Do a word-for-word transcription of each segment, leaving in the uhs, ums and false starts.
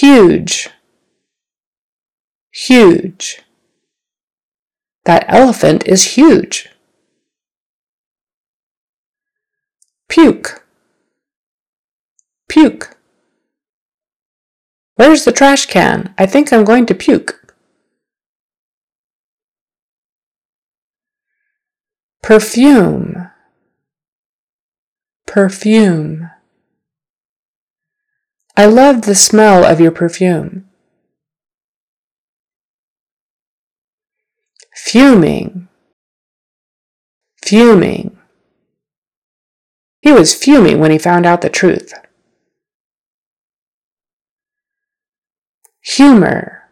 huge, huge. That elephant is huge. Puke, puke. Where's the trash can? I think I'm going to puke. Perfume, perfume. I love the smell of your perfume. Fuming, fuming. He was fuming when he found out the truth. Humor,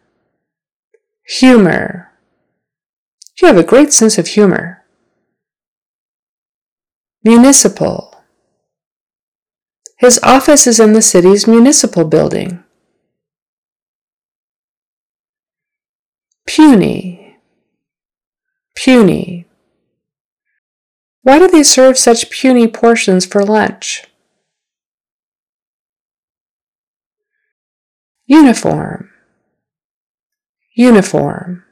humor. You have a great sense of humor. Municipal. His office is in the city's municipal building. Puny, puny. Why do they serve such puny portions for lunch? Uniform, uniform.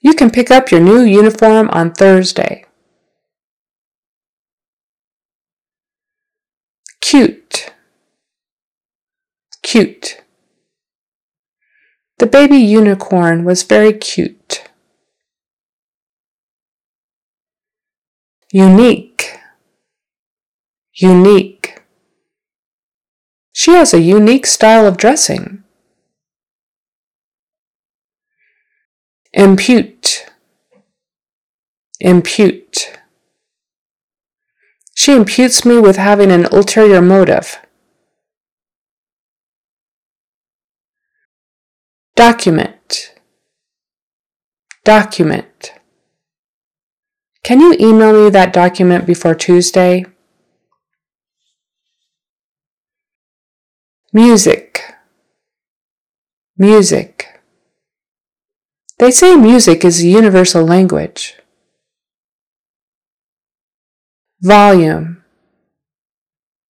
You can pick up your new uniform on Thursday. Cute, cute. The baby unicorn was very cute. Unique, unique. She has a unique style of dressing. Impute, impute. She imputes me with having an ulterior motive. Document, document. Can you email me that document before Tuesday? Music, music. They say music is a universal language. Volume,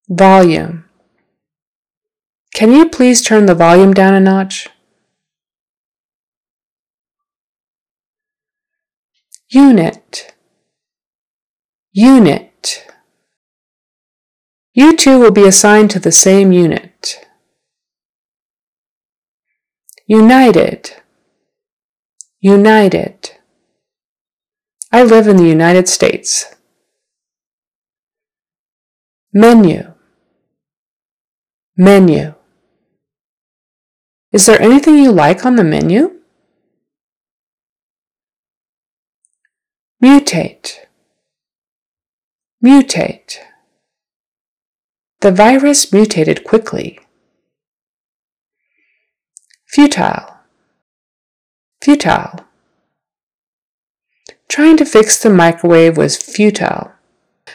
volume. Can you please turn the volume down a notch? Unit, unit. You two will be assigned to the same unit. United, united. I live in the United States. Menu, menu. Is there anything you like on the menu? Mutate, mutate. The virus mutated quickly. Futile, futile. Trying to fix the microwave was futile.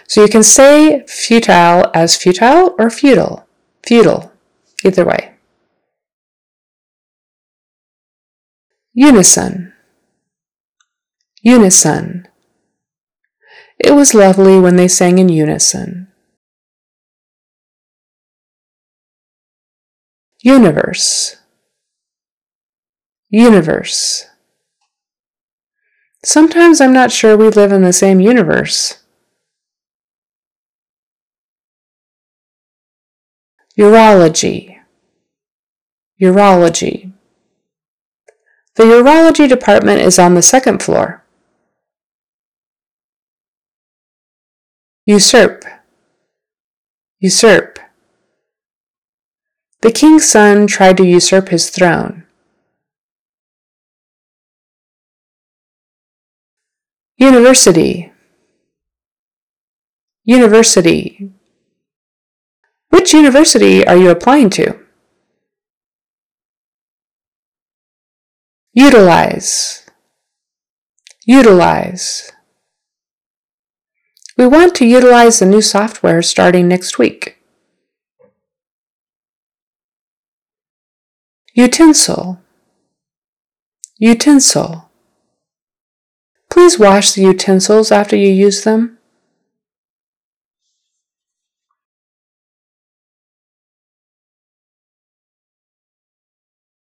So you can say futile as futile or futile, futile, either way. Unison, unison. It was lovely when they sang in unison. Universe, universe. Sometimes I'm not sure we live in the same universe. Urology, urology. The urology department is on the second floor. Usurp, usurp. The king's son tried to usurp his throne. University, university. Which university are you applying to? Utilize, utilize. We want to utilize the new software starting next week. Utensil, utensil. Please wash the utensils after you use them.